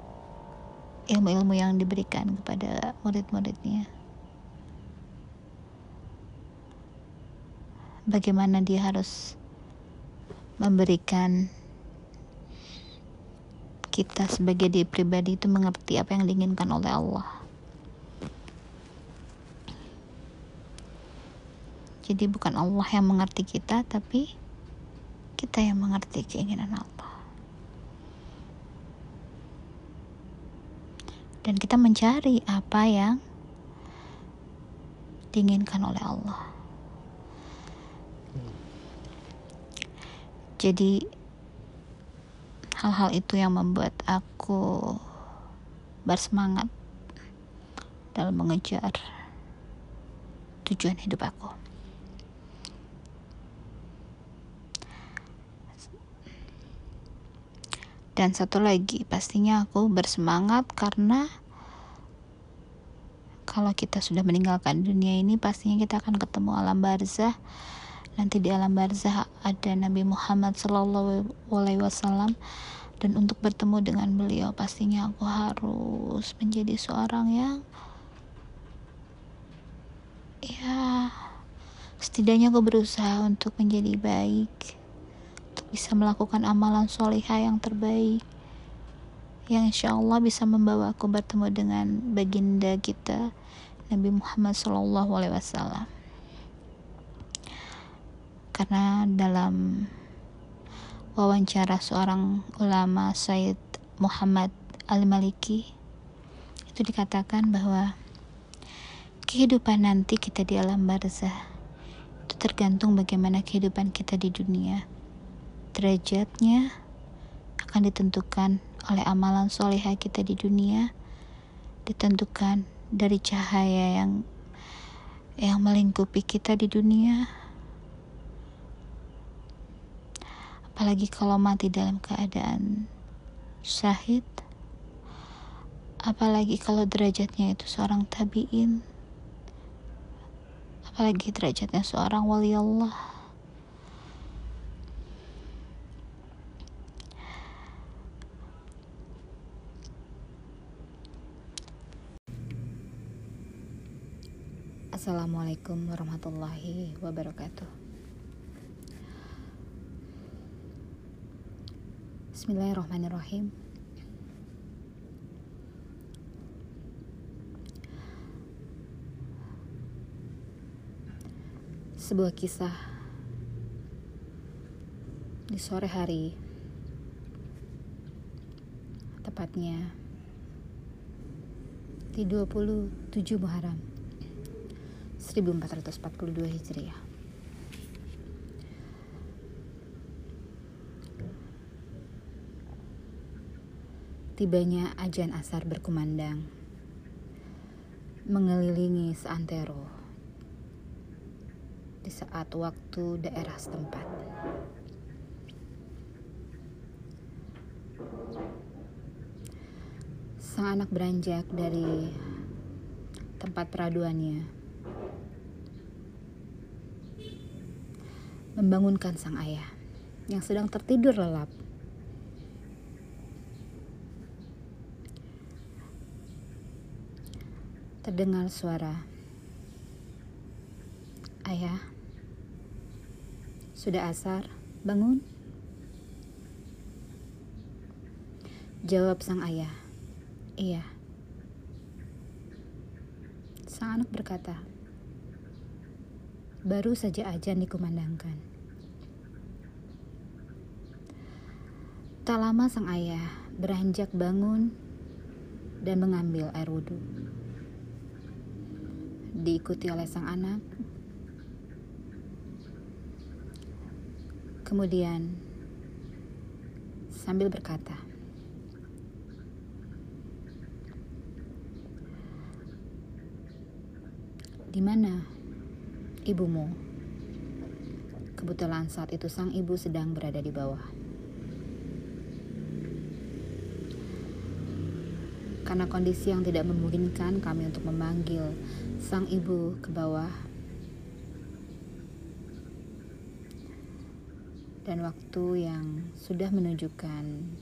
ilmu-ilmu yang diberikan kepada murid-muridnya. Bagaimana dia harus memberikan kita sebagai diri pribadi itu mengerti apa yang diinginkan oleh Allah. Jadi bukan Allah yang mengerti kita, tapi kita yang mengerti keinginan Allah, dan kita mencari apa yang diinginkan oleh Allah. Jadi hal-hal itu yang membuat aku bersemangat dalam mengejar tujuan hidup aku. Dan satu lagi, pastinya aku bersemangat karena kalau kita sudah meninggalkan dunia ini, pastinya kita akan ketemu alam barzah. Nanti di alam barzah ada Nabi Muhammad SAW, dan untuk bertemu dengan beliau pastinya aku harus menjadi seorang yang ya setidaknya aku berusaha untuk menjadi baik, bisa melakukan amalan solihah yang terbaik, yang insya Allah bisa membawa aku bertemu dengan baginda kita Nabi Muhammad SAW. Karena dalam wawancara seorang ulama, Sayyid Muhammad Al-Maliki, itu dikatakan bahwa kehidupan nanti kita di alam barzah itu tergantung bagaimana kehidupan kita di dunia. Derajatnya akan ditentukan oleh amalan solehah kita di dunia, ditentukan dari cahaya yang melingkupi kita di dunia. Apalagi kalau mati dalam keadaan syahid, apalagi kalau derajatnya itu seorang tabi'in, apalagi derajatnya seorang waliullah. Assalamualaikum warahmatullahi wabarakatuh. Bismillahirrahmanirrahim. Sebuah kisah di sore hari, tepatnya di 27 Muharram 1442 Hijriah. Tibanya azan asar berkumandang mengelilingi seantero di saat waktu daerah setempat. Sang anak beranjak dari tempat peraduannya, membangunkan sang ayah yang sedang tertidur lelap. Terdengar suara, "Ayah, sudah asar, bangun." Jawab sang ayah, "Iya." Sang anak berkata, "Baru saja azan dikumandangkan." Tak lama sang ayah beranjak bangun dan mengambil air wudhu. Diikuti oleh sang anak. Kemudian sambil berkata, "Di mana ibumu?" Kebetulan saat itu sang ibu sedang berada di bawah. Karena kondisi yang tidak memungkinkan kami untuk memanggil sang ibu ke bawah, dan waktu yang sudah menunjukkan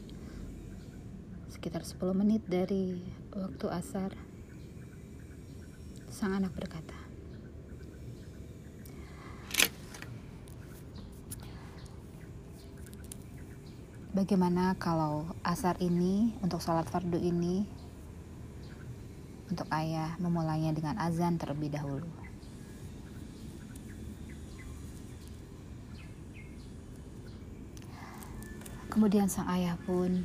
sekitar 10 menit dari waktu asar, sang anak berkata, "Bagaimana kalau asar ini, untuk salat fardu ini, untuk ayah memulainya dengan azan terlebih dahulu?" Kemudian sang ayah pun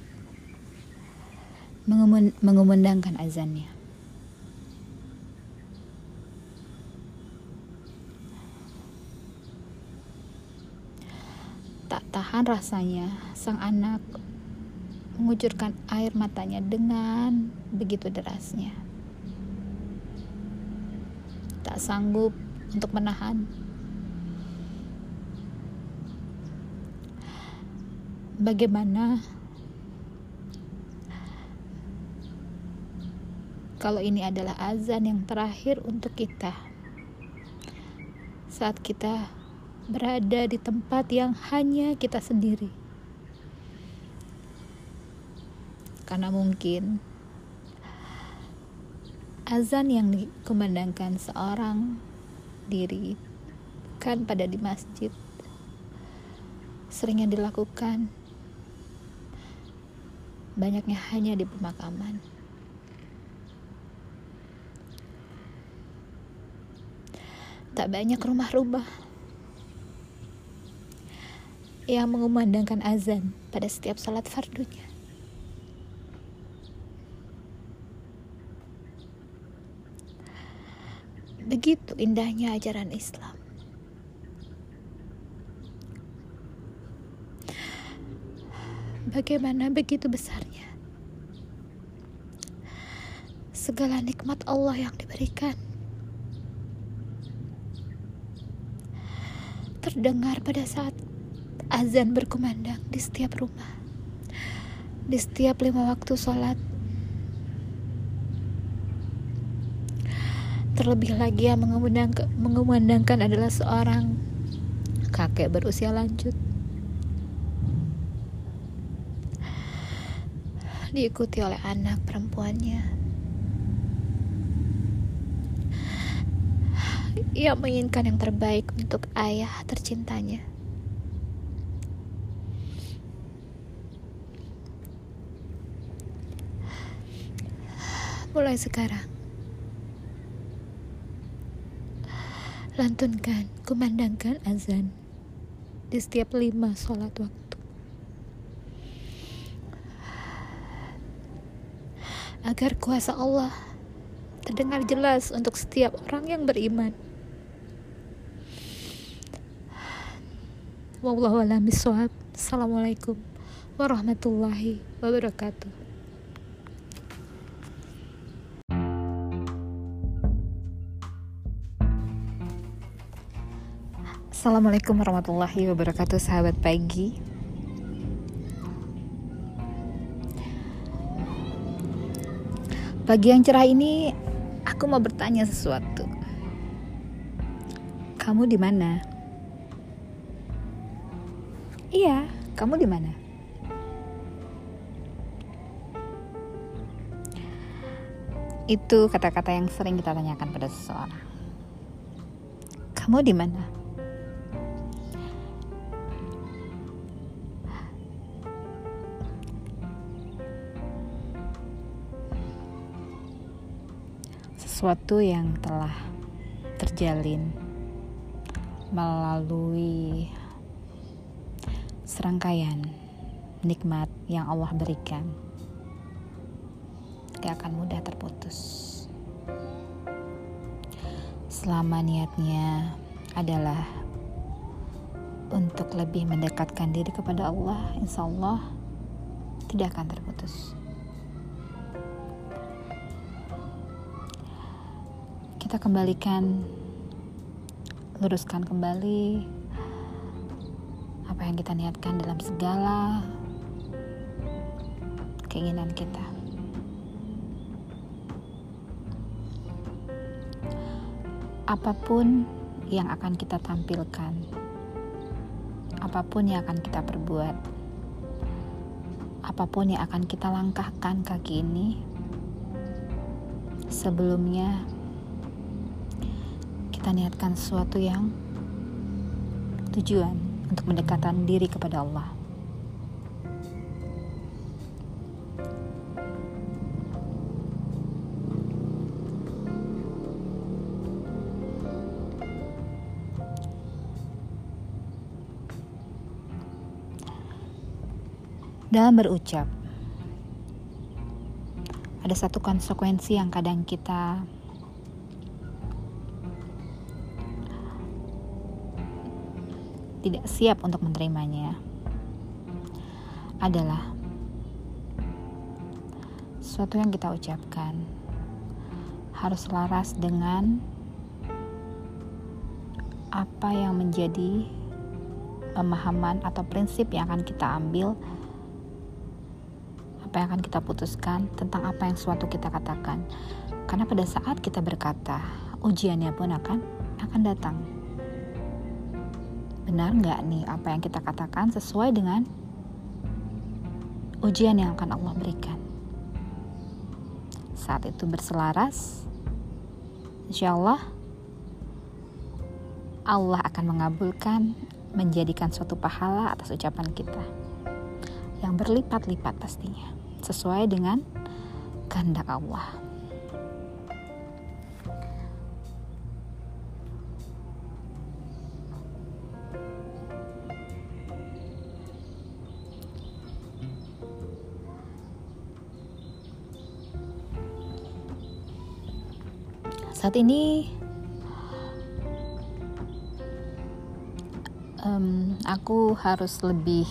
mengumandangkan azannya. Tak tahan rasanya, sang anak mengucurkan air matanya dengan begitu derasnya. Tak sanggup untuk menahan. "Bagaimana kalau ini adalah azan yang terakhir untuk kita saat kita berada di tempat yang hanya kita sendiri, karena mungkin azan yang dikumandangkan seorang diri, bukan pada di masjid, seringnya dilakukan, banyaknya hanya di pemakaman. Tak banyak rumah-rumah yang mengumandangkan azan pada setiap salat fardunya. Begitu indahnya ajaran Islam. Bagaimana begitu besarnya segala nikmat Allah yang diberikan. Terdengar pada saat azan berkumandang di setiap rumah, di setiap 5 waktu sholat. Terlebih lagi yang mengumandangkan adalah seorang kakek berusia lanjut, diikuti oleh anak perempuannya yang menginginkan yang terbaik untuk ayah tercintanya. Mulai sekarang, lantunkan, kumandangkan azan di setiap 5 sholat waktu, agar kuasa Allah terdengar jelas untuk setiap orang yang beriman. Wallahu a'lam bishawab. Assalamualaikum warahmatullahi wabarakatuh. Assalamualaikum warahmatullahi wabarakatuh, sahabat pagi. Pagi yang cerah ini, aku mau bertanya sesuatu. Kamu di mana? Iya, kamu di mana? Itu kata-kata yang sering kita tanyakan pada seseorang. Kamu di mana? Sesuatu yang telah terjalin melalui serangkaian nikmat yang Allah berikan gak akan mudah terputus. Selama niatnya adalah untuk lebih mendekatkan diri kepada Allah, insya Allah tidak akan terputus. Kita kembalikan, luruskan kembali apa yang kita niatkan dalam segala keinginan kita. Apapun yang akan kita tampilkan, apapun yang akan kita perbuat, apapun yang akan kita langkahkan kaki ini, sebelumnya kita niatkan sesuatu yang tujuan untuk mendekatan diri kepada Allah. Dalam berucap, ada satu konsekuensi yang kadang kita tidak siap untuk menerimanya, adalah sesuatu yang kita ucapkan harus selaras dengan apa yang menjadi pemahaman atau prinsip yang akan kita ambil, apa yang akan kita putuskan tentang apa yang suatu kita katakan, karena pada saat kita berkata ujiannya pun akan datang. Benar gak nih apa yang kita katakan sesuai dengan ujian yang akan Allah berikan? Saat itu berselaras, insya Allah akan mengabulkan, menjadikan suatu pahala atas ucapan kita yang berlipat-lipat pastinya, sesuai dengan kehendak Allah. Saat ini aku harus lebih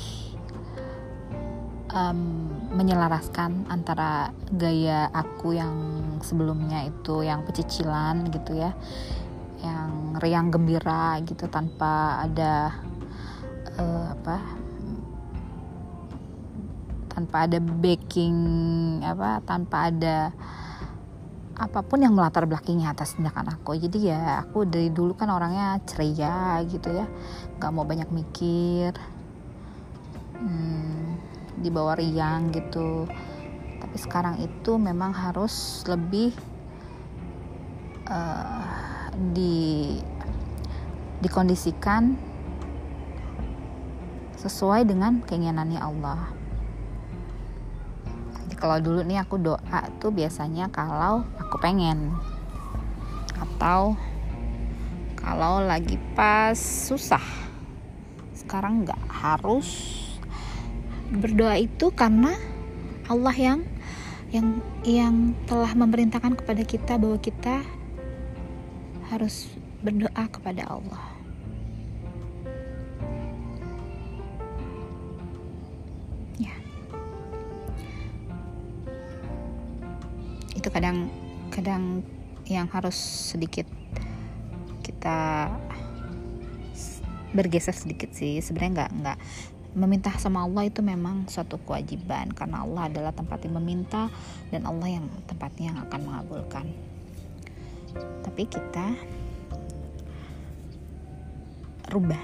menyelaraskan antara gaya aku yang sebelumnya itu yang pecicilan gitu ya, yang riang gembira gitu tanpa ada tanpa ada apapun yang melatar belakangnya atas tindakan aku. Jadi ya aku dari dulu kan orangnya ceria gitu ya, gak mau banyak mikir, dibawa riang gitu. Tapi sekarang itu memang harus lebih dikondisikan sesuai dengan keinginannya Allah. Kalau dulu nih aku doa tuh biasanya kalau aku pengen, atau kalau lagi pas susah. Sekarang gak harus berdoa itu, karena Allah yang telah memerintahkan kepada kita bahwa kita harus berdoa kepada Allah. Itu kadang yang harus sedikit kita bergeser sedikit sih, sebenarnya nggak meminta sama Allah itu memang suatu kewajiban, karena Allah adalah tempat yang meminta dan Allah yang tempatnya yang akan mengabulkan. Tapi kita rubah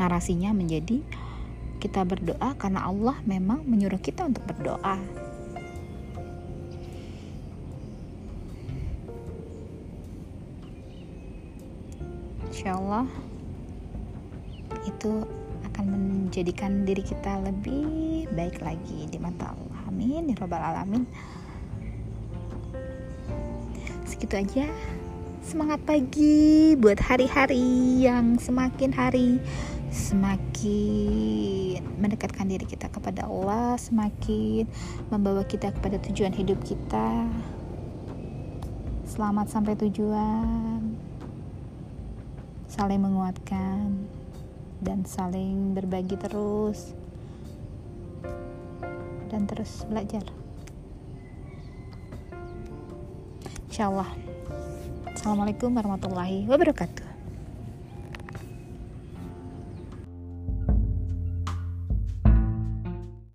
narasinya menjadi kita berdoa karena Allah memang menyuruh kita untuk berdoa. Insyaallah itu akan menjadikan diri kita lebih baik lagi di mata Allah. Amin ya rabbal alamin. Segitu aja. Semangat pagi buat hari-hari yang semakin hari semakin mendekatkan diri kita kepada Allah, semakin membawa kita kepada tujuan hidup kita. Selamat sampai tujuan. Saling menguatkan dan saling berbagi terus dan terus belajar. Insyaallah. Assalamualaikum warahmatullahi wabarakatuh.